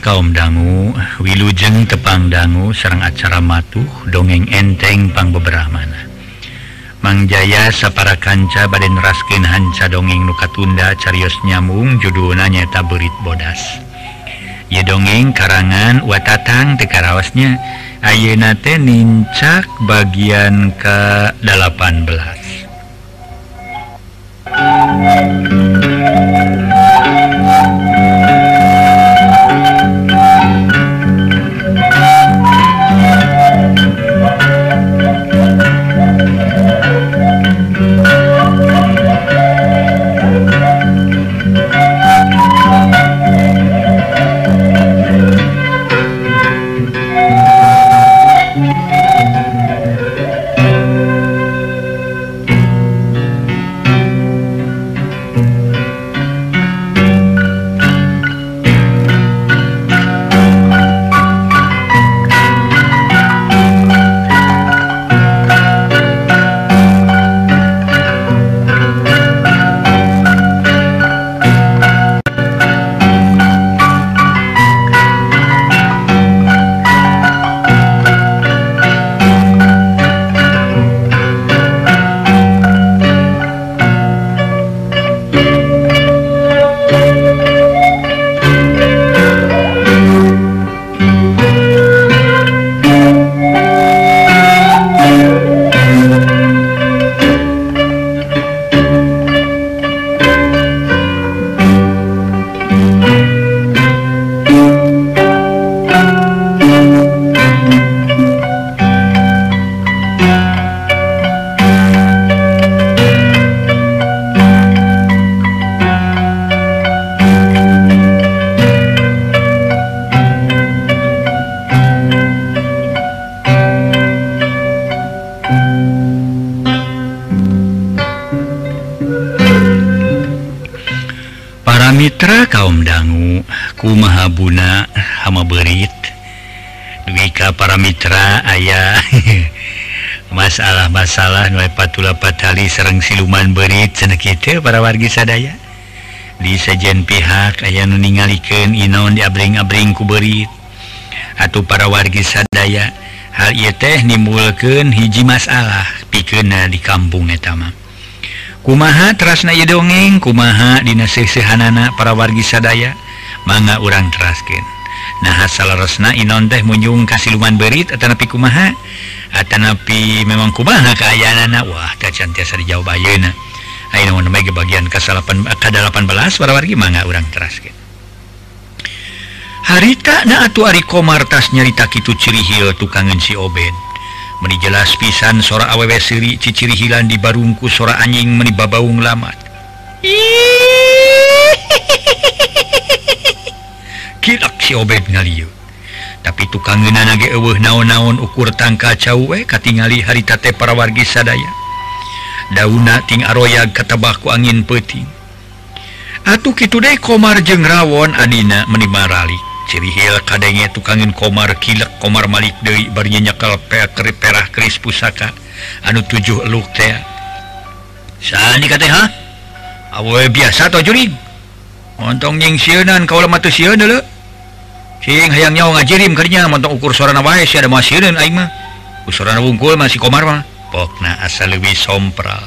kaum dangu, wilujeng tepang dangu serang acara matuh dongeng enteng pang beberamana. Mang Jaya sapara kanca baden raskin hanca dongeng nukatunda carios nyamung judulna nyata Beurit Bodas. Ye dongeng karangan watatang tekarawasnya ayeuna teh nincak bagian ke-18. Mitra kaum dangu, kumaha buna hama beurit. Dugi ka para mitra aya masalah-masalah nu patula patali sareng siluman beurit cenah kitu para wargi sadaya. Di sejen pihak aya nu ningalikeun inaon diabring-abring ku beurit. Atuh para wargi sadaya, hal ieu teh nimbulkeun hiji masalah pikeunna di kampung eta mah. Kumaha terasna ieu dongeng, kumaha dina seusehanana para wargi sadaya, mangga urang teraskeun. Nah salarosna inon teh munjung ka siluman beurit atanapi kumaha, atanapi memang kumaha kaayaanana, wah kacan tiasa dijawab ayeuna. Ayeuna mah ge bagian ke-18 para wargi mangga urang teraskeun. Haritana atuh ari Komar tas nyarita kitu Cirihil tukangeun si Obed. Meni jelas pisan sora awewe siri ciciri hilan di barungku sora anjing meni babaung lamat. Kilak si Obed ngalieu. Tapi tukangeunana ge eueuh naon-naon ukur tangka cauwe katingali harita teh para wargi sadaya. Dauna ting aroyag katabah ku angin peuting. Atuh kitu deui Komar jeung Rawon adina meni maralik. Cirihil kadenge tukangin Komar kilek Komar malik deui bari nyekal perah keris pusaka anu 7 eluk teh. Sani kate ha? Awe biasa to jurig. Montong jeung sieunnan kaula mah teu sieun deuleu. Cing hayang nyawa ngajirim kadinya montong ukur sorana wae sia da mah sieunnan aing mah. Usurana wungkul mah si Komar mah. Pokna asa leuwih sompral.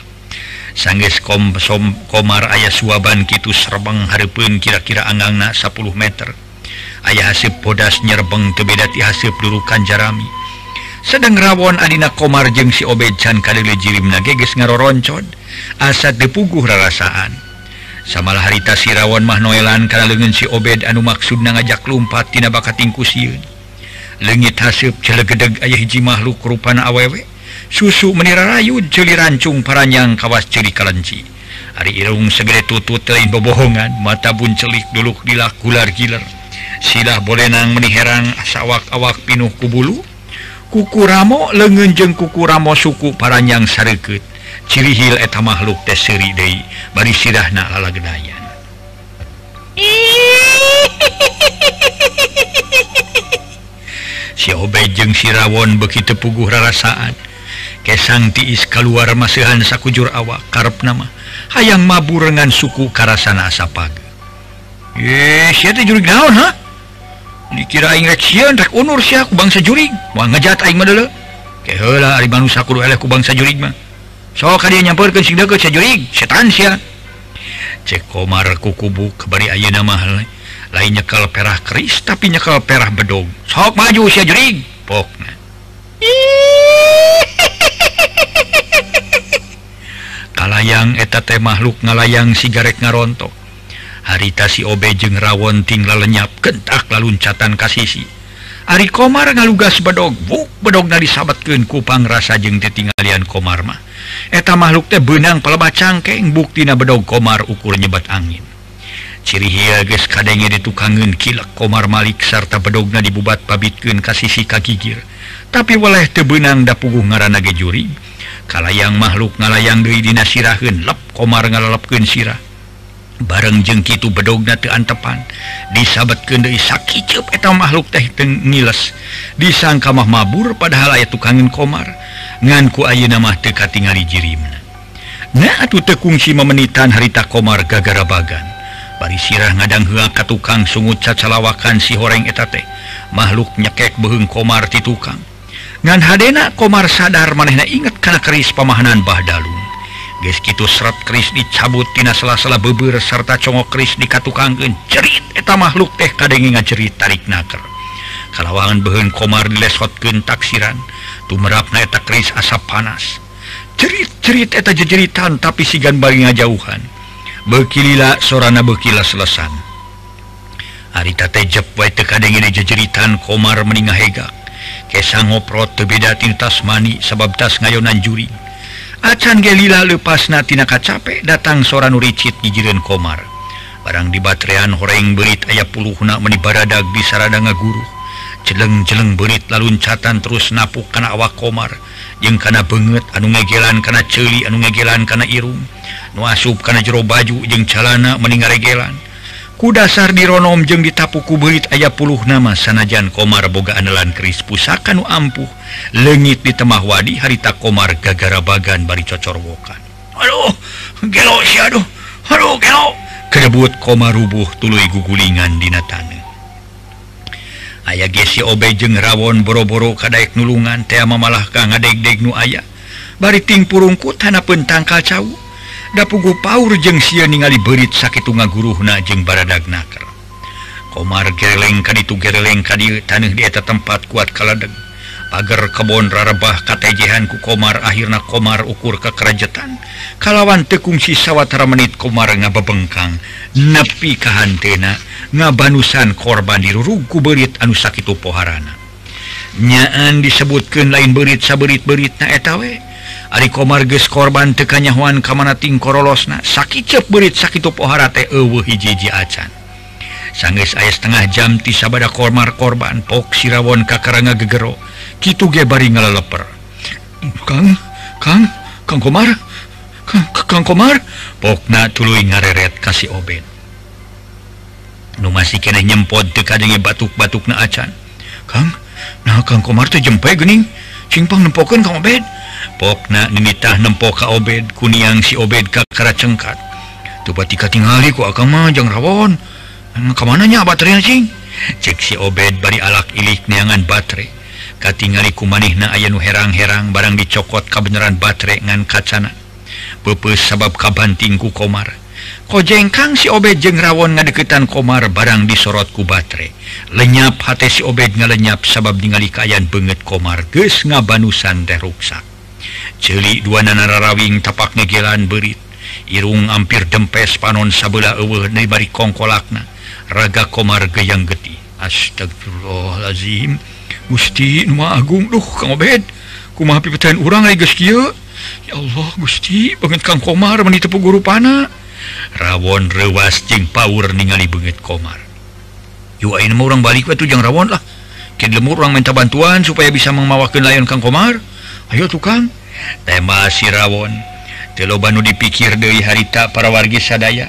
Sanggeus Komar aya suaban kitu serbeng hareupeun kira-kira angangna 10 meter. Ayah hasib bodas nyerbeng tebeda ti hasib durukan jarami. Sedang Rawon adina Komar jeung si Obed can kadele jirimna geges ngaroroncon asa dipuguh rarasaan. Samalah harita si Rawon mah noelan kana leungeun si Obed anu maksudna ngajak lumpat tina bakating kusieun. Leungit hasib celegedeg aya hiji makhluk rupana awewe susu menirarayud ceuli rancung paranyang kawas ceuli kalenci. Ari irung segede tutut lain bobohongan mata buncelik duluk dilak gular giler. Silah bolenang meniherang sawak-awak pinuh kubulu. Kuku ramo leungeun jeung kuku ramo suku paranyang sareukeut. Cirihil eta makhluk teh seuri deui bari sirahna lalagedayan. Si Obed jeung si Rawon beuki teu puguh rarasaan. Kesang tiis kaluar maseuhan sakujur awak karepna mah hayang mabur ngan suku karasana asapag. Ye, sia teh jurig naon ha? dikira aing reksian rek unur sia ku bangsa jurig mah ngejat aing mah deuleu ke heula ari manusia kudu eleh ku bangsa jurig mah sok ka dieu nyampeurkeun sing deukeut sia jurig setan sia cek Komar kukubu kebari ayeuna mah lain nyekel perah keris tapi nyekel perah bedog sok maju sia jurig pokna kalayang eta teh makhluk ngalayang sigarek ngarontok harita si Obe jeung Rawon tinggal lenyap kentak laluncatan kasisi ari Komar ngalugas bedog buk bedogna disabetkeun ku pangrasa jeung tetinggalian Komar mah eta makhluk teh beunang paleba cangkeng buktina bedog Komar ukur nyebat angin ciri hieu geus kadenge ditukangkeun kilek Komar malik sarta bedogna dibubat pabitkeun kasisi kakigir tapi waleh teu beunang dapuguh ngaranna ge juri kalayang makhluk ngalayang deui dina siraheun lep Komar ngalalapkeun sirah bareng jeung kitu bedogna teu antepan disabetkeun deui sakiceup eta makhluk teh teu ngiles disangka mah mabur padahal aya tukangin Komar ngan ku ayeuna mah teu katingali jirimna nya atuh teu kungsi memenitan harita Komar gagara bagan bari sirah ngadangheula ka tukang sungut cacalawakan si horeng eta teh makhluk nyekek beuheung Komar ti tukang ngan hadena Komar sadar manehna inget kana keris pamahanan Bah Dalung geus kitu serat keris dicabut tina sela-sela beubeureur sarta congok keris dikatukangkeun cerit eta makhluk teh kadenge ngacerit tarik naker kalawangan beuheun Komar dilesotkeun taksiran tumrapna eta keris asap panas cerit-cerit eta jejeritan tapi sigan bari ngajauhan beukilila sorana beukila selesan harita teh jep wae teu kadenge jejeritan Komar meni ngahegak kesang ngoprot teu beda tina tas mani sabab tas ngayonan juri acan gelila leupasna tina kacape datang sora nu ricit gigireun Komar barang di batrean horeng beurit aya puluhna meni baradag disarada ngaguruh jeleng-jeleng beurit laluncatan terus napuk kana awak Komar jeung kana beungeut anu ngegelan kana ceuli anu ngegelan kana irung nu asup kana jero baju jeung calana meni ngaregelan ku dasar dironom jeung ditapuk ku beurit aya puluhna mah sanajan Komar boga andalan keris pusaka nu ampuh leungit di temah wadi harita Komar gagara bagan bari cocorwokan. Aduh, gelo si aduh. Aduh, gelo. Kerebut Komar rubuh tuluy gugulingan dina taneuh. Aya ge si Obe jeung Rawon boro-boro kadaek nulungan teh mamalah ka ngadeg-deg nu aya. Bari ting purungkut hanapeun tangkal cau. Dapugu paur jeung sia ningali beurit sakitu ngaguruhna jeung baradag naker. Komar gereleng kaditu gereleng kadieu taneuh di eta tempat kuat kaladeg. Pager kebon rarebah katejehan ku Komar akhirna Komar ukur kekerajetan kalawan teu kungsi sawatara menit Komar ngabebengkang nepi ka hantena ngabanusan korban dirurug ku beurit anu sakitu poharana nyaan disebutkeun lain beurit sabeurit-beuritna eta we ari Komar geus korban teu kanyahoan ka mana ting korolosna sakiceup beurit sakitu pohara teh eueuh hiji-hiji acan sanggeus aya setengah jam ti sabada Komar korban pok si Rawon ka karanga gegero kitu ge bari ngalaleper Kang Komar pokna tuluy ngareret ka si Obed nu masih keneh nyempod teu kadenge batuk-batukna acan Kang Komar teh jempe geuning cingpang nempokeun Kang Obed pokna nimitah nempok ka Obed kuniang si Obed ka karacengkat teu bati katingali ku akang mah jeung Rawon kamananya baterainya cing cek si Obed bari alak ilik neangan baterai katingali kumanihna aya nu herang-herang barang dicokot kabeneran baterai ngan kacana peupeus sabab kabanting ku Komar kojengkang si Obed jeung Rawon ngadeukeutan Komar barang disorot ku baterai lenyap hate si Obed ngalenyap sabab ningali kaayaan beungeut Komar geus ngabanusan teh ruksak ceuli dua nanarawing tapak ngegelan beurit irung ampir dempes panon sabeula eueuh deui bari kongkolakna raga Komar geyang geti astagfirullahalazim Gusti nu maha agung duh Kang Obed kumaha pipiteun urang ai geus kieu ya Allah Gusti banget Kang Komar meni teu pagurupana Rawon reuwas jeung paur ningali beungeut Komar yu ayeuna mah urang balik we jeung Rawon lah kieu lemur urang minta bantuan supaya bisa mangmawakeun layon Kang Komar ayo tukang tema si Rawon teu loba nu dipikir deui harita para wargi sadaya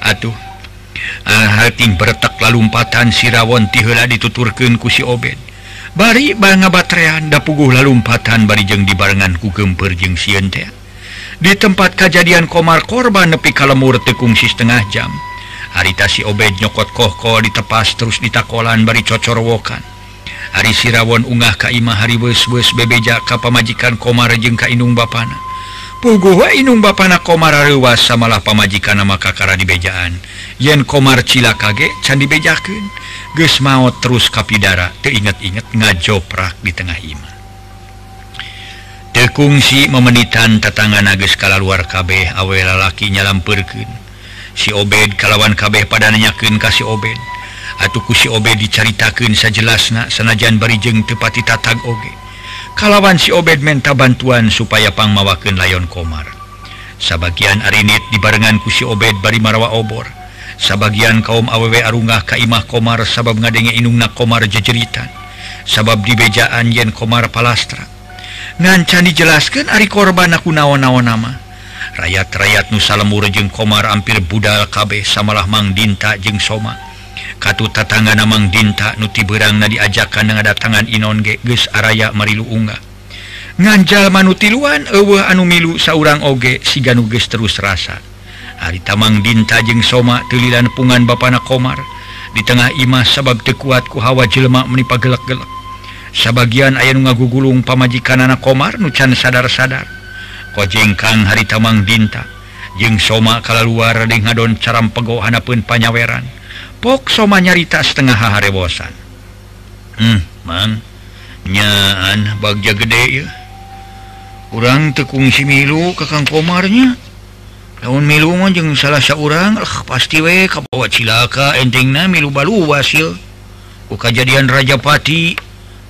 atuh harting bertek lalumpatan si Rawon ti heula dituturkeun ku si Obed bari bangabatrean dapuguh lalumpatan bari jeung dibarengan ku gempeur jeung sieun teh di tempat kejadian Komar korban nepi ka lemur teu kungsi setengah jam Harita si Obed nyokot kohko ditepas terus ditakolan bari cocor wokan. Hari Sirawon ungah ka imah hari beus-beus bebeja ka pamajikan Komar jeung ka indung bapana. Puguh we indung bapana Komar reuwas samalah pamajikanna maka kakara dibejaan. Yen Komar cilaka ge can dibejakeun. Geus maot terus ka pidara teu inget-inget ngajoprak di tengah imah. Teu kungsi memenitan tatangana geus kalaluar kabeh awe lalaki nyalampeurkeun. Si Obed kalawan kabeh pada nanyakeun ka si Obed. Atuku si Obed dicaritakeun sajelasna sanajan bari jeung teu pati tatag oge. Kalawan si Obed menta bantuan supaya pangmawakeun layon Komar. Sabagian arinit dibarengan ku si Obed bari marawa obor. Sabagian kaum awewe arungah ka imah Komar sabab ngadenge inungna Komar jejeritan. Sabab dibejaan yen Komar palastra. Ngancan dijelaskeun ari korban aku naon-naon nama. Rakyat-rakyat Nusa Lembur jeung Komar hampir budal kabeh samalah Mang Dinta jeung Soma. Katu tatangana Mang Dinta nu tibeurangna diajakan ngadatangan Inon ge geus araya marilu unggah. Ngan jalma nu tiluan eueuh anu milu saurang oge siga nu geus terus rasa. Harita Mang Dinta jeung Soma teu lila nepungan bapana Komar di tengah imah sabab teu kuat ku hawa jelema meuni pagelek-gelek. Sabagian aya nu ngagugulung pamajikanana Komar nu can sadar-sadar. Kojengkang harita Mang Dinta jeung Soma kalaluar deung ngadon carampego hanapeun panyaweran. Pok Soma nyarita setengah haharebosan. Mang, nyaan bagja gede ieu. Urang teu kungsi milu ka Kang Komar nya. Lamun milu mah jeung salah saurang, pasti we kabawa cilaka entengna milu baluwas ieu. Ku kajadian Rajapati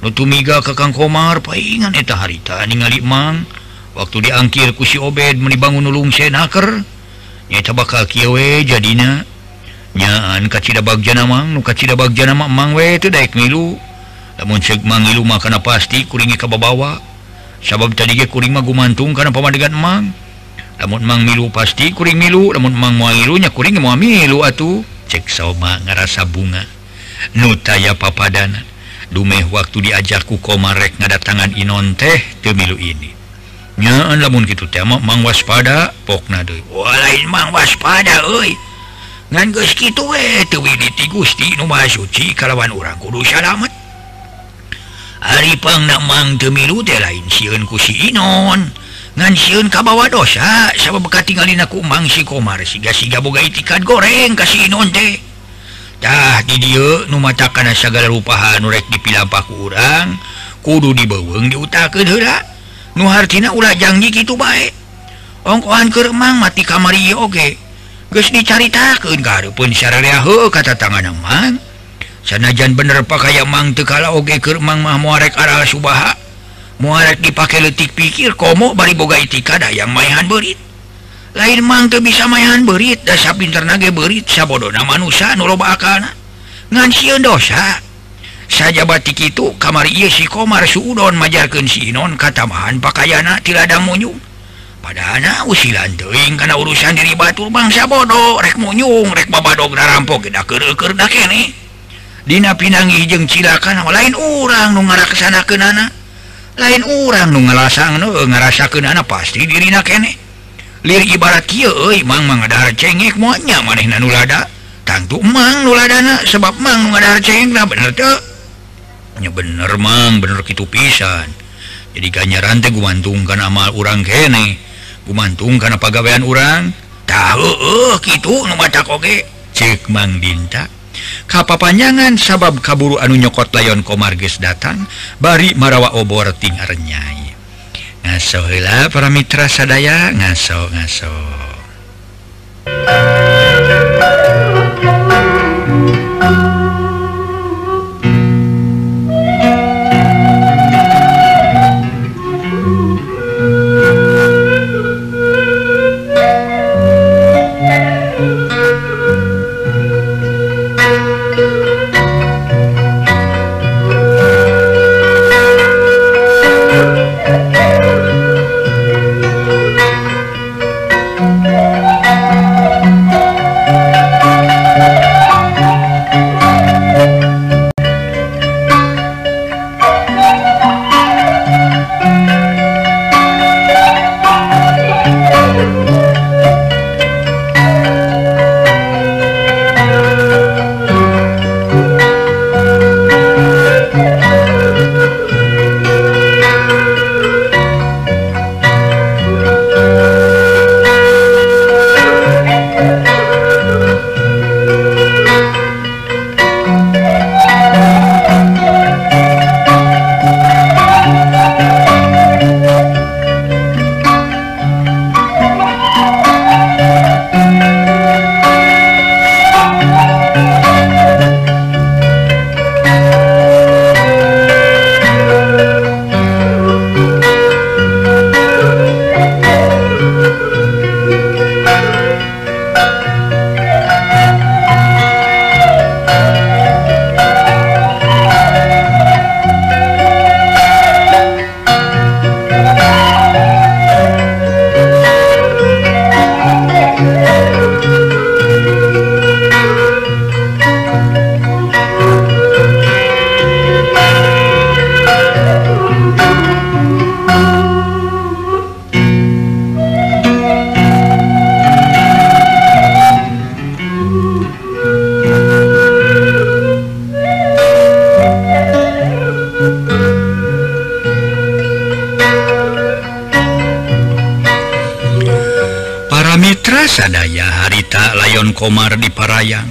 nu tumiga ka Kang Komar paingan eta harita ningali Mang. Waktu diangkir ku si Obed menibangun ulung senaker nyata bakal kieu we jadina nyaan kacida bagjana Mang nu kacida bagjana Mang we teu daek milu lamun ceuk Mang milu mah kana pasti kuringi kababawa sabab tadi ge kuring mah gumantung kana pamadegan Mang lamun Mang milu pasti kuring milu lamun Mang moal milu nya kuring moal milu atuh cek Soma ngarasa bunga nu taya papadana dumeh waktu diajak ku Komar rek ngadatangan Inon teh teu milu ini. Nyaan lamun kitu teh Mang waspada pokna deui. Wah lain Mang waspada euy. Ngan geus kitu we teu widit ti Gusti Nu Maha Suci kalawan urang kudu salamet. Ari pangna Mang teu milu teh lain sieun ku si Inon. Ngan sieun kabawa dosa sabab katingalina ku Mang si Komar siga-siga boga itikad goreng ka si Inon teh. Tah di dieu nu mata kana sagala rupaha nu rek dipilampah ku urang kudu dibeuweung diutakeun heula. Nu hartina ulah janji kitu bae. Ongkohan keur Mang mati kamari ieu oge. Geus dicaritakeun ka hareupeun sararea heueuh ka tatangana Mang. Sanajan bener pakaya Mang teu kala oge keur Mang mah moal rek aral subaha. Moal rek dipake leutik pikir komo bari boga itikad hayang maehan beurit. Lain Mang teu bisa maehan beurit, dasar pinterna ge beurit sabodona manusa nu loba akalna. Ngan sieun dosa. Sajabat kitu kamari ieu si Komar suudon majarkeun si Inon katamahan pakayana ti ladang munyung. Padahana usilan teuing kana urusan diri batur bangsa bodoh rek munyung rek babadogna rampok da keureukeun da keneh. Dina pinanggih jeung cilaka lain urang nu ngarakesanakeunana. Lain urang nu ngalasangna ngarasakeunana pasti dirina keneh. Lir ibarat kieu euy Mang mangadahar cengek moal nya manehna nu lada. Tangtu Mang nu ladana sebab Mang nu ngadahar cengekna bener teu? Ya bener Mang, bener kitu pisan. Jadi ganjaran teh gumantung kana amal urang keneh, gumantung kana pagawean urang. Tah heueuh kitu nu matak oge ceuk Mang Dinta. Kapapanjangan sabab kaburu anu nyokot layon Komar geus datang, bari marawa obor tingar nyai. Ngaso heula para mitra sadaya, ngaso. sadaya harita layon Komar di Parayang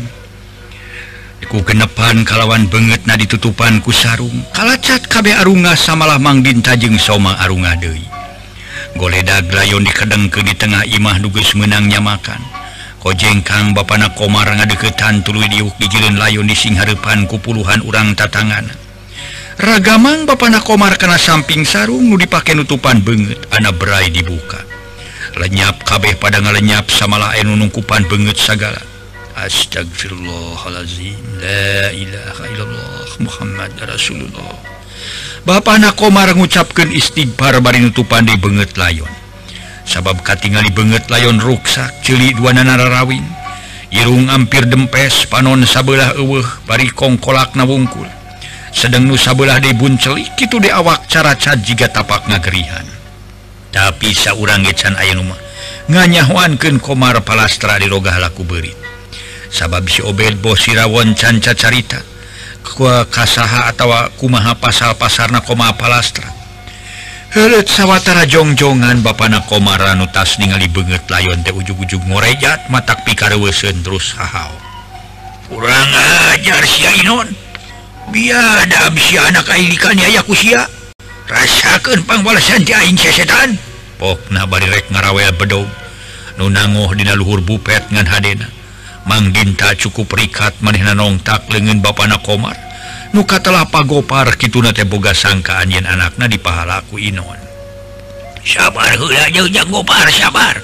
ku genepan kalawan banget na ditutupan ku sarung kalacat kabe arunga samalah mangdin tajeng soma arunga deui goledag layon dikadengkeun di tengah imah dugeus meunang nyamakan kojengkang bapana Komar ngadeukeutan tuluy diuk dijileun layon di singharapan ku puluhan urang tatangan. Ragamang bapana Komar kana samping sarung nu dipake nutupan banget ana berai dibuka lenyap kabeh pada ngalenyap samalah anu nungkupan beungeut sagala. Astagfirullahalazim, la ilaha illallah Muhammad Rasulullah. Bapana Komar ngucapkeun istighfar bari nutupan di beungeut layon sabab katingali beungeut layon ruksak ceuli duanana rarawing irung ampir dempes panon sabeulah eueuh bari kongkolakna wungkul sedeng nu sabeulah deui buncelik kitu di awak caraca jiga tapakna gerihan. Tapi saurang ge can aya nu mah nganyahoankeun Komar palastra di rogah laku beurit sabab si Obed boh sirawon canca carita kasaha atau kumaha pasal-pasarna Komar palastra heuleut sawatara jongjongan bapana Komar anu tas ningali beungeut layon teh ujug-ujug ngorejat matak pikareueuseun terus hahau. Kurang ajar sia Inon biadab sia anak aing dikaniaya ku sia rasakeun pangbalasan ti aing sia setan pokna bari rek ngarawel bedog nu nangoh dina luhur bupet ngan hadena. Mang Dinta cukup rikat manehna nongtak leungeun bapana Komar nu katelah pagopar kituna teh boga sangkaan yen anakna dipahala ku Inon. Sabar heula jeung Gopar sabar.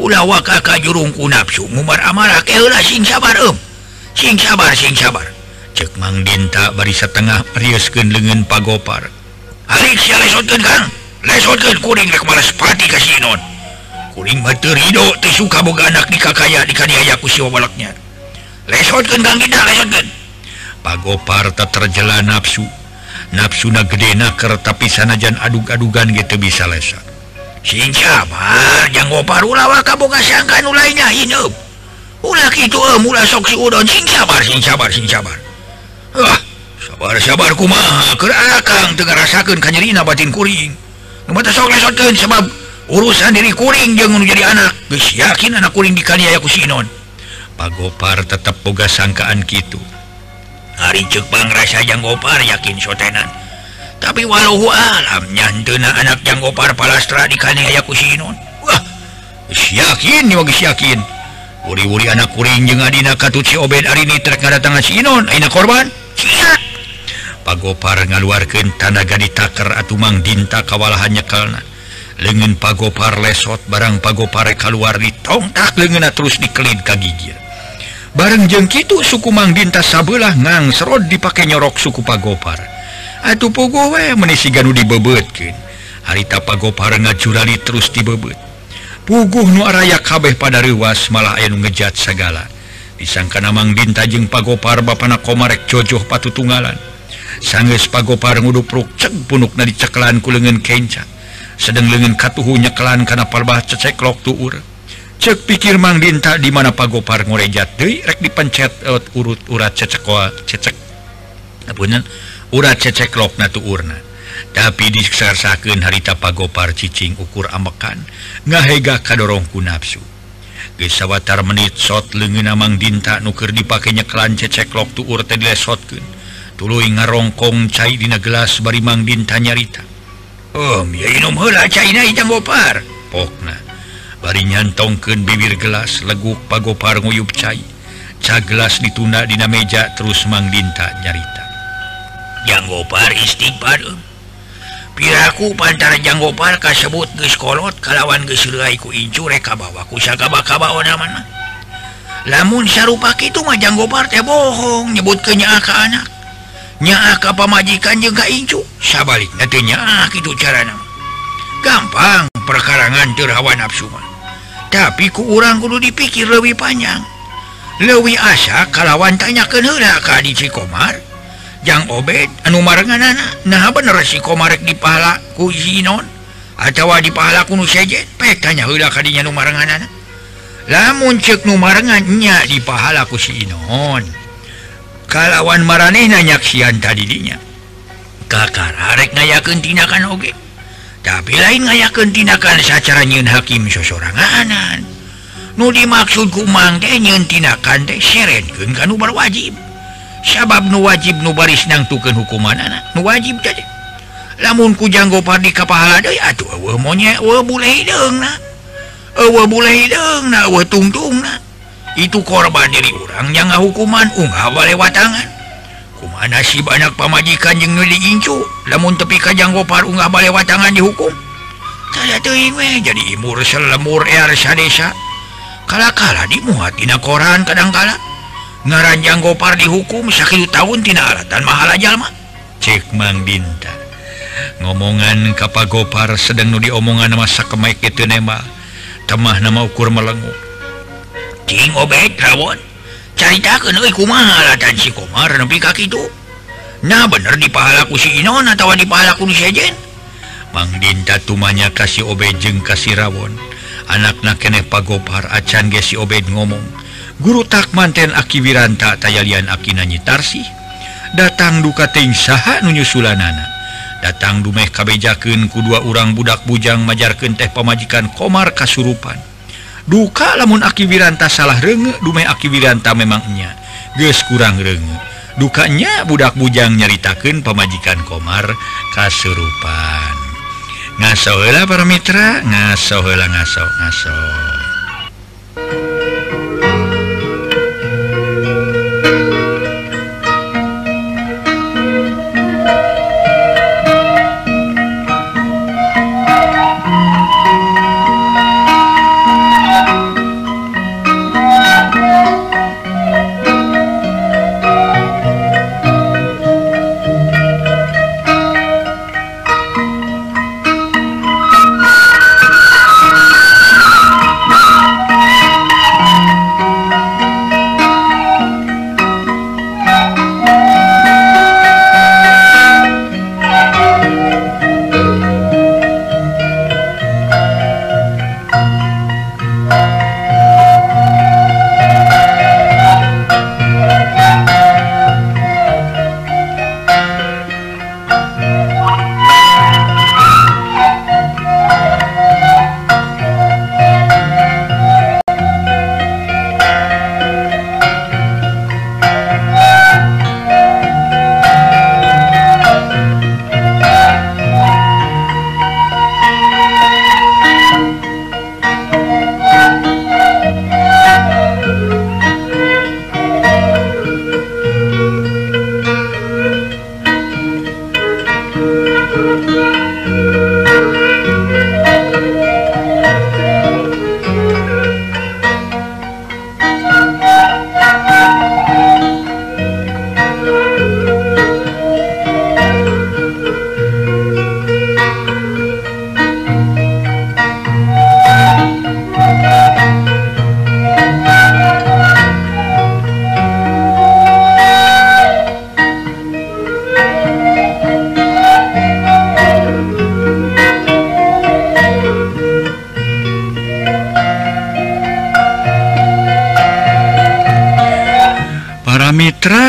Ulah waka ka jurung ku nafsu ngumar amarah ke heula sing sabar Sing sabar sing sabar. Ceuk Mang Dinta bari satengah rieskeun leungeun pagopar. Harik sia lesotkeun Kang. Lesotkeun kuring rek males pati ka si Inon. Kuring batur hidup teh suka boga anak dikakaya dikaniaya ku siwa balaknya. Lesotkeun Kang Dinta, lesotkeun. Pagopar terjela nafsu. Nafsuna gedena keur tapi sanajan adug-adugan ge teu bisa lesa. Sing sabar, Jang Gopar ulah waka boga sangkaan ulahnya hidup. Ulah kitu ulah sok siudon sing sabar, sing sabar, sing sabar. Hah, sabar-sabar kumaha keur akang teu ngarasakeun kanyerina batin kuring. Nu mata sok lesotkeun sebab urusan diri kuring jeung nu jadi anak geus yakin anak kuring dikaniaya ku si Inon. Pagopar tetep boga sangkaan kitu. Ari ceuk pangrasa Jang Gopar yakin sotenan tapi walau alam nyanteuna anak Jang Gopar palastra dikaniaya ku si Inon. Wah geus yakin ieu geus yakin uri-uri anak kuring jeung adina katut si Obed ari ni trek ngadatangan si Inon ayeuna korban siap. Pagopar ngaluarkeun tanaga ditaker atuh Mang Dinta kawalahan nyekelna. Leungeun Pagopar lesot barang Pagopar kaluar ditongtak leungeunna terus dikelid ka gigir. Bareng jeung kitu suku Mang Dinta sabeulah ngangsrod dipake nyorok suku Pagopar. Atuh pogo we meni siga nu dibebeutkeun. Harita Pagopar ngajurali terus dibebeut. Puguh nu araya kabeh pada reuwas malah aya nu ngejat sagala. Disangkana Mang Dinta jeung Pagopar bapana Komar rek jojoh patutunggalan. Sanggeus Pagopar ngudupruk ceg punukna diceklan ku leungeun kencang. Sedang leungeun katuhu nyekelan kana palbah ceceklok tuur. Ceuk pikir Mang Dinta di mana Pagopar ngorejat deui rek dipencet urut urat cecek. Apunan urat ceceklokna tuurna. Tapi disarsakeun harita Pagopar cicing ukur ambekan ngahega kadorong ku nafsu. Geus sawatar menit sot leungeunna Mang Dinta nu keur dipake nyekelan ceceklok tuur teh dilesotkeun. Tuluy ngarongkong cai dina gelas bari Mang Dinta nyarita. Ya inom heula caina Jang Gopar. Pokna bari nyantongkeun bibir gelas leguk Pagopar nguyup cai. Ca gelas dituna dina meja terus Mang Dinta nyarita. Jang Gopar istighfar. Piraku pantara Jang Gopar kasebut geus kolot kalawan geus reuai ku incu rek kabawa ku sakabakabaona mah. Lamun sarupa kitu mah Jang Gopar teh bohong nyebutkeun nya ka anak. Nyaah ka pamajikan jeung ka incu sabalikna teu nyaah kitu carana. Gampang perkara nganteur hawa nafsu mah. Tapi ku urang kudu dipikir leuwih panjang. Leuwih asa kalawan tanyakeun heula ka adi si Komar. Jang Obed anu marenganana naha bener si Komar rek dipahala ku si Inon atawa dipahala ku nu sejen pek tanya heula ka dinya nu marenganana. Lamun ceuk nu marengan nya dipahala ku si Inon. Kalawan maranehna nyaksian tadi dinya kakara rek ngayakeun tindakan oge tapi lain ngayakeun tindakan sacara nyeun hakim sosoranganan Nu dimaksud kumang teh nyentinakan teh seretkeun ka nu berwajib. Sabab nu wajib nu baris nangtukeun hukumanana, nu wajib teh. Lamun ku janggo padi ka pahala deui atuh eueuh monya eueuh bule hideungna. Eueuh bule hideungna eueuh tungtungna. Itu korban diri urang nyangga hukuman ungah bale watangan. Kumaha nasib anak pamajikan jeung nu diincu lamun tepi ka janggo par ungah bale watangan dihukum. Kada teuing we jadi imur selemur er sadesa. Kala-kala dimuat tina koran kadang-kala ngaranjang gopar dihukum sakitu tahun tina alatan mahala jalma. Cek Mang Dinta ngomongan kapal gopar sedang nu diomongan masa kemaik itu nema temah nama ukur melengu cing obek rawon caritakeun euy kumaha alatan si Komar nepi ka kitu. Nah bener dipahalaku si Inon atawa dipahalaku si Ejen. Mang Dinta tumanya kasih obek jeung kasih rawon. Anak-anak keneh pagopar acan ge si Obed ngomong. Guru tak manten aki Wiranta tayalian aki nanyi Tarsih. Datang duka ting saha nunyusulanana. Datang dumeh kabejakeun ku dua urang budak bujang majarkeun teh pamajikan Komar kasurupan. Duka lamun aki Wiranta salah reungeuk dumeh aki Wiranta memang nya geus kurang reungeuk. Dukanya budak bujang nyaritakeun pamajikan Komar kasurupan. Ngaso heula para mitra, ngaso heula ngaso.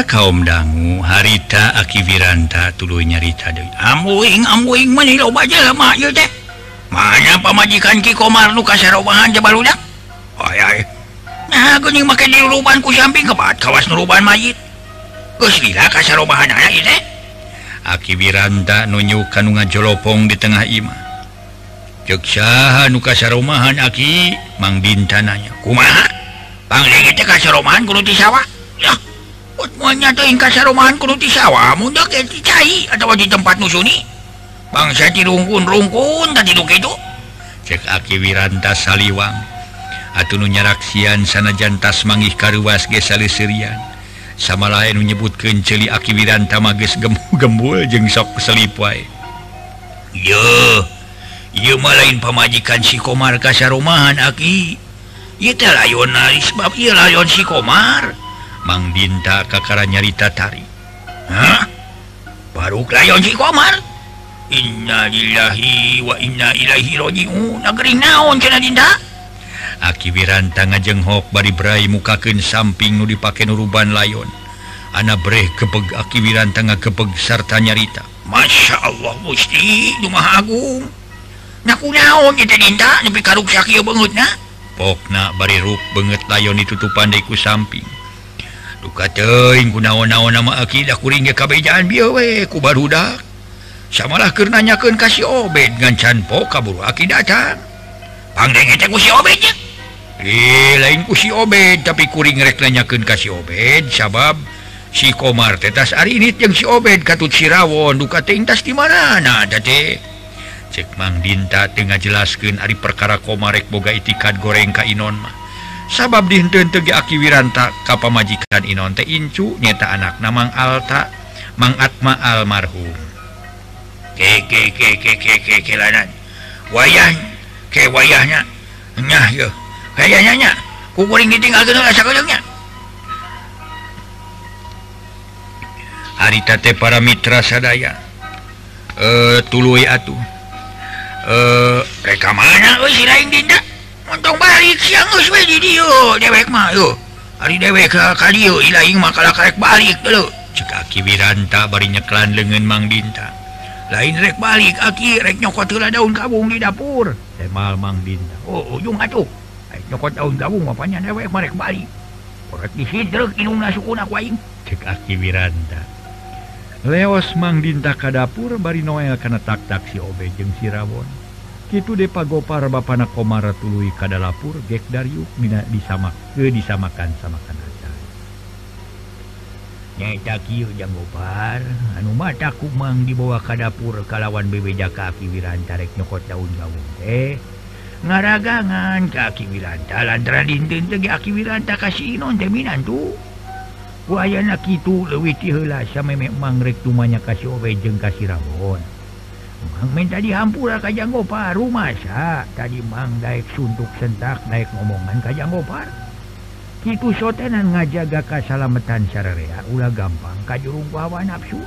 Kaum dangu harita aki Wiranta tuluy nyarita deui. Ambuing mah loba jelema ieu teh. Mana pamajikan Ki Komar nu kasarobahan jabal udak? Ay. Nah geuning make diruban ku samping kebat kawas nuruban mayit. Geus lila kasarobahan aya ieu teh. Aki Wiranta nunjuk ka nu ngajolopong di tengah imah. Ceuk saha nu kasaromahan aki? Mang Dinta nanya. Kumaha? Panglengit teh kasaromahan kudu di sawah. Moanya teh ingkar saromahan kudu ti sawah mun da ke cai atawa di tempat nu suni. Bangsa ti rungkun-rungkun tadi nu kitu. Cek aki Wiranta saliwang. Atuh nu nyaraksian sanajan tas manggih karuas ge saleseurian. Samalae nu nyebutkeun ceuli aki Wiranta mah geus gembul jeung sok selip wae. Yeuh. Ieu mah lain pamajikan si Komar ka saromahan aki. Ieu teh layon sebab ieu layon si Komar. Mang Dinta kakara nyarita tari. Hah? Baruk layon si Komar? Inna lillahi wa inna ilaihi roji'un. Nagering naon cenah Dinta? Aki Wiranta ngajenghok bari brai mukakeun samping nu dipake nuruban layon. Ana breh kepeg aki Wiranta ngakepeg sarta nyarita. Masya Allah Gusti, nu Maha Agung. Naku naon eta Dinta nepi karuk sakieu beungeutna? pokna bari rup banget layon ditutup pandai ku samping. Duka teing ku naon-naon nama akidah kuringnya kabejaan biar weh ku barudak. Samalah kerna nyakeun ka si Obed ngancan pok kaburu akidah can. Pangdeng eta ku si Obed nya. Lain ku si Obed tapi kuring rek nanyakeun ka si Obed sabab si Komar tetas hari ini yang si Obed katut si Rawon duka teing tas di mana nah teh. Cek Mang Dinta tengah jelaskan ari perkara Komarek boga itikad goreng ka Inon mah. Sabab dihenteun tege Aki Wiranta ka pamajikan Inon teh incu nyata anakna Mang Alta, Mang Atma almarhum. Ke lanan. Wayah ke wayahnya. Nyah ye. Kayanya ku kuring ditinggalkeun heula sakeureungnya. Ari teh para mitra sadaya tuluy atuh reka mana euy si Raing Dinda montong balik siang geus we di dieu dewek mah yo ari dewek ka dieu ilaing mah kalak-kalak balik deuh cek Aki Wiranta bari nyeklan leungeun Mang Dinta lain rek balik aki rek nyokot heula daun kabung di dapur teh mal Mang Dinta oh ujung atuh rek nyokot daun kabung apanya dewek mah rek balik rek disidreuk indungna sukuna ku aing cek Aki Wiranta. Leos Mang Dinta ka dapur bari noel kana tak-tak si Obed jeung si Rawon. Kitu de pagopar bapana Komara tuluy ka dalapur gek dariuk mina disamakan-samakan acara. Nyaeta kieu Jang Gopar, anu mata kumang dibawa ka dapur kalawan bebeja ka Aki Wiranta rek nyokot daun gawung teh. Ngaragangan ka Aki Wiranta lantaran dinten teh Aki Wiranta ka si Inon teh minantu. Wayana kitu leuwih ti heula samemek mangrek tumanya ka si Obed jeung ka si Rawon. Mang minta dihampura ka Jang Gopar rumasa tadi Mang daek suntuk sentak daek ngomongan ka Jang Gopar. Kitu sotenan ngajaga kasalametan sararea ulah gampang kajurung ku hawa nafsu.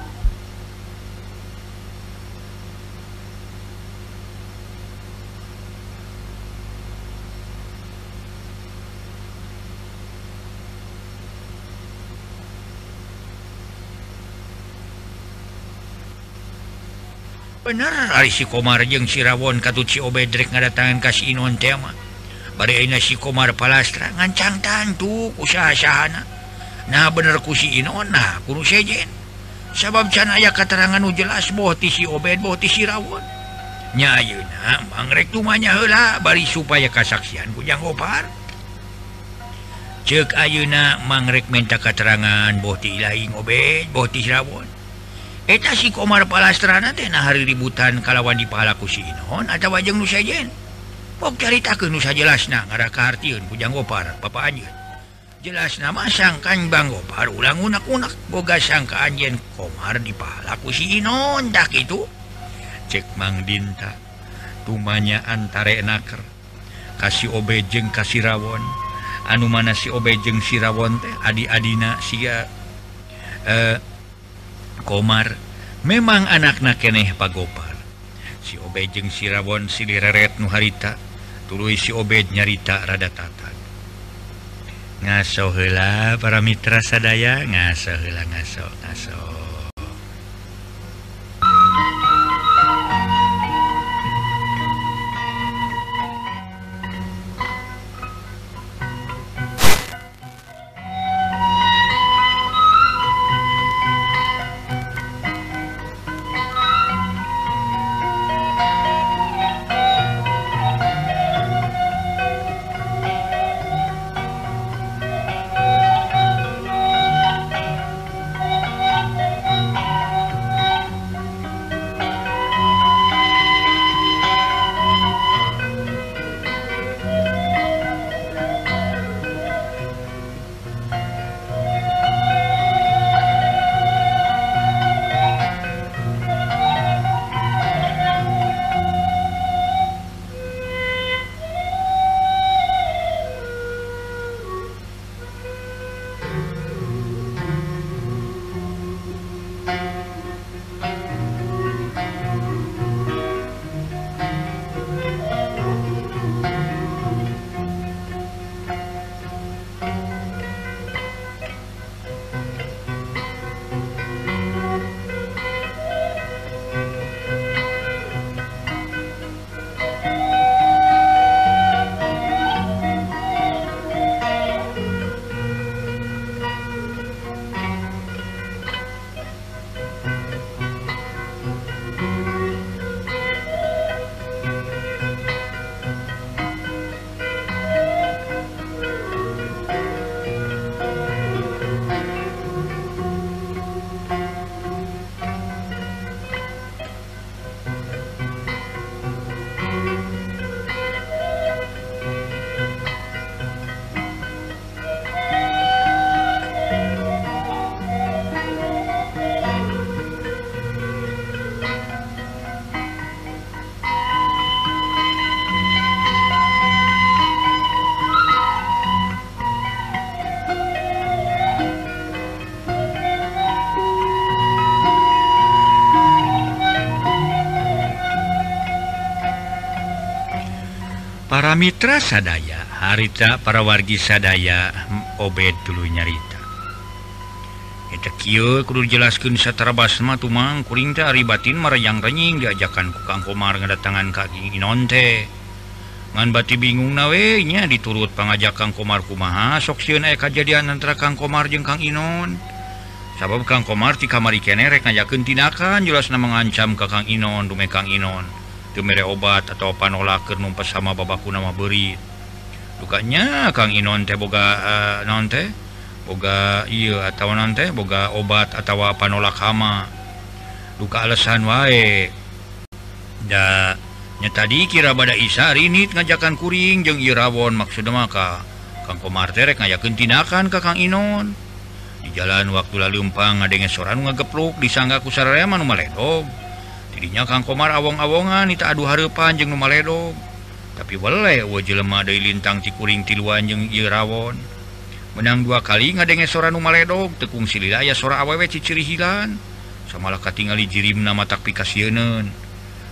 Bener ari si Komar jeung si Rawon katut si Obed rek ngadatangan ka si Inon teh mah. Bari ayeuna si Komar palastra ngancang tantu usaha-sahana. Nah bener ku si Inon nah kudu sejen. Sabab can aya katerangan nu jelas boh ti si Obed boh ti si Rawon. Nya ayeuna mangrek tumanya heula bari supaya kasaksian ku Jang Gopar. Ceuk ayeuna mangrek minta katerangan boh ti ilaing Obed boh ti si Rawon. Eta si Komar palastrana teh nah hari ributan kalawan di pahala ku si Inon atawa jeung nu sejen. Pok caritakeun nu sajelasna ngarakartieun ku Jang Gopar bapa anjeun. Jelasna mah sangkan Bang Gopar ulang unak-unak boga sangkaan anjeun Komar di pahala ku si Inon tah kitu. Cek Mang Dinta tumanya antare naker. Ka si Obed jeung ka si Rawon. Anu mana si Obed jeung si Rawon teh adi-adina sia Komar memang anakna keneh pagopar. Si Obed jeung si Rawon silireret nu harita tuluy si Obed nyarita rada tatag. Ngaso heula para mitra sadaya, ngaso heula ngaso. Para mitra sadaya, harita para wargi sadaya, Obed tuluy nyarita. Eta kieu kudu dijelaskeun satara basma tumang kuring teh ari batin marayang-ranying diajakan ku Kang Komar ngadatangan ka Inon teh. Ngan bati bingungna we nya diturut pangajak Kang Komar kumaha sok sieun aya kajadian antara Kang Komar jeung Kang Inon. Sabab Kang Komar ti kamari keneh rek ngajakeun tindakan jelasna mengancam ka Kang Inon dume Kang Inon. Mere obat atau panolakeun numpas sama babakuna mah beurit. Dukanya Kang Inon teh boga naon teh? Boga ieu atawa naon teh? Boga obat atawa panolak hama. Duka alesan wae. Da nya tadi kira bada Isa rinit ngajakan kuring jeung ieu Rawon maksudna mah ka Kang Komar teh rek ngayakeun tindakan ka Kang Inon. Di jalan waktu lalumpang ngadenge soran ngagepluk disangga ku sararea mah nu maledog. Dinya Kang Komar awong-awongan eta adu hareupan jeung nu maledog. Tapi weleh eueuh jelema deui lintang ti kuring tiluan jeung ieu Rawon. Menang dua kali ngadenge sora nu maledog teu kungsi lila aya sora awewe ciciri hilan. Samalah katingali jirimna matak pikasieunun.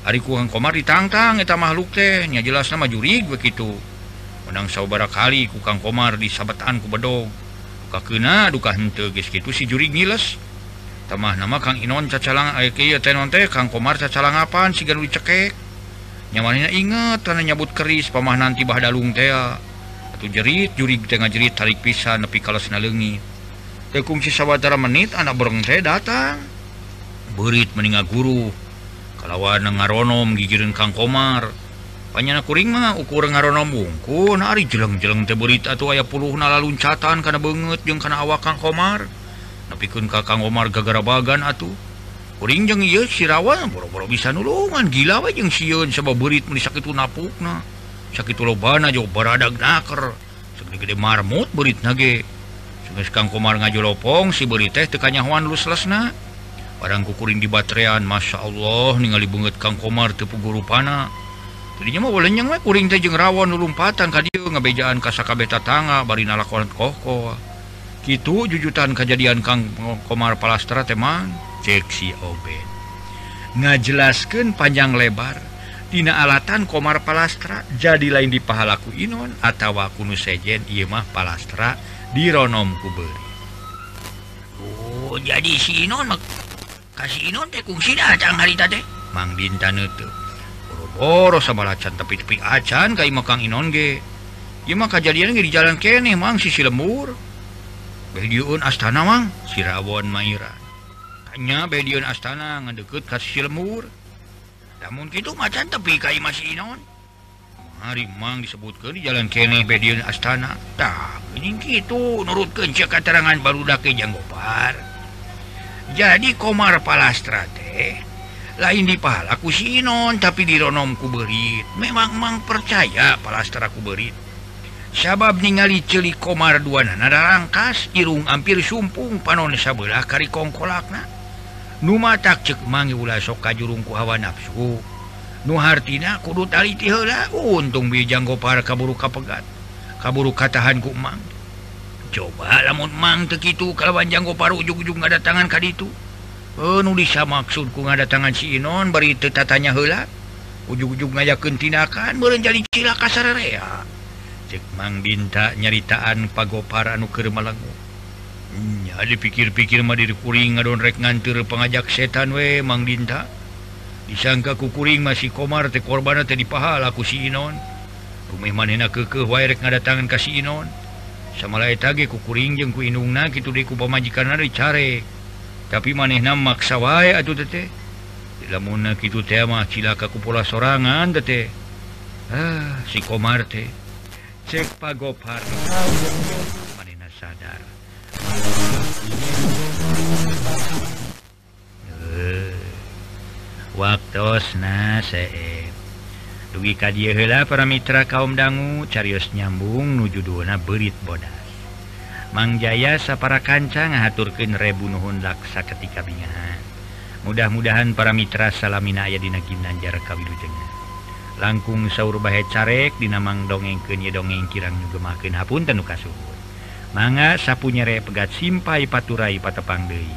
Ari ku Kang Komar ditangtang eta makhluk teh nya jelasna mah jurig we kitu. Menang saubara kali ku Kang Komar disabetaan ku bedog. Duka keuna duka henteu geus kitu si jurig ngiles. Tamah nama Kang Inon cacalang kieu teh non teh Kang Komar cacalangapan siga nu dicekek. Nya manehna inget kana nyabut keris pamah nanti bah dalung teh. Atuh jerit jurig teh ngajerit tarik pisan nepi kalesna leungit. Teu kungsi sabatara menit anak bereng teh datang. Beurit meni ngaguru. Kalawan ngaronom gigireun Kang Komar. Panyana kuring mah ukur ngaronom bungkun ari jeleng-jeleng teh beurit atuh aya puluhna laluncatan kana beungeut jeung kana awak Kang Komar. Nepikeun ka Kang Komar gagara bagan atuh. Kuring jeung ieu si Rawon boro-boro bisa nulungan gila we jeung sieun sabab beurit mun sakitu napukna. Sakitu lobana jeung baradag naker. Segede-gede marmut beuritna ge. Sungguh Kang Komar ngajolopong si beurit teh teu kanyahoan lus-lesna. Barang ku kuring dibatrean masyaallah ningali beungeut Kang Komar teu pugurupana. Tadinya mah walenyang we kuring teh jeung Rawon nulumpatan ka dieu ngabejaan ka sakabeh tatangga bari nalakonan kohko. Itu jujutan kejadian Kang Komar Palastra teman cek si Obed ngajelaskeun panjang lebar tina alatan Komar Palastra jadi lain di pahalaku Inon atawa kunu sejen ieu mah Palastra dironom ku beuri. Oh jadi si Inon kasih Inon teh kungsi datang harita teh Mang Dinta neuteuk boro-boro sabalacan tepi-tepi acan ka imah Kang Inon ge ieu mah kejadian ge di jalan keneh Mang sisi lembur. Bediun astana Mang si Rawon mairan. Tanya bediun astana ngedeket ka si lembur. Namun kitu macan tepi ka imah si Inon. Mari Mang disebutkeun di jalan keneh bediun astana. Tah, geuning kitu nurutkeun sia katerangan barudak ge Jang Gopar. Jadi Komar Palastra teh lain dipahala ku si Inon tapi dironom ku beurit. Memang Mang percaya Palastra ku beurit. Sabab ningali celik Komar duanana darangkas irung hampir sumpung panon sabelah kari kongkolakna. Nu matak ceuk Mang ulah sok kajurung ku hawa nafsu. Nu hartina kudu taliti heula untung Bi Jang Gopar kaburu kapegat. Kaburu katahan ku Mang. Coba lamun Mang teu kitu kalawan Jang Gopar ujug-ujug ngadatangan ka ditu. Nu disamaksud ku ngadatangan si Inon bari teu tatanya heula. Ujug-ujug ngayakeun tindakan beureun jadi cilaka sararea. Cek Mang Dinta nyaritaan Pagopar anu keur malengo. Nya dipikir-pikir mah diri kuring ngadon rek nganteur pangajak setan we Mang Dinta. Disangka ku kuring masih Komar teh korbanna teh dipahala ku si Inon. Rumeh manehna keukeuh wae rek ngadatangan ka si Inon. Samala eta ge ku kuring jeung ku indungna kitu deui ku pamajikanna deui carek. Tapi manehna maksa wae atuh teh. Lamunna kitu teh mah cilaka ku pola sorangan teh. Ah, si Komar teh cek Pagopar manehna sadar. Waktosna seep. Dugi ka dieu heula para mitra kaum dangu carios nyambung nuju duna beurit bodas. Mang Jaya sapara kanca ngahaturkeun rebu nuhun laksa ketika bingahan. Mudah-mudahan para mitra salamina aya dina ginanjar kawilujengan. Langkung saur bahe carek dina Mang dongengkeun ye dongeng kirang nyugemakeun hapunten nu kasuhun. Mangga sapu nyere pegat simpai paturai patepang deui.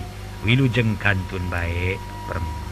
Wilujeng kantun bae. Permisi.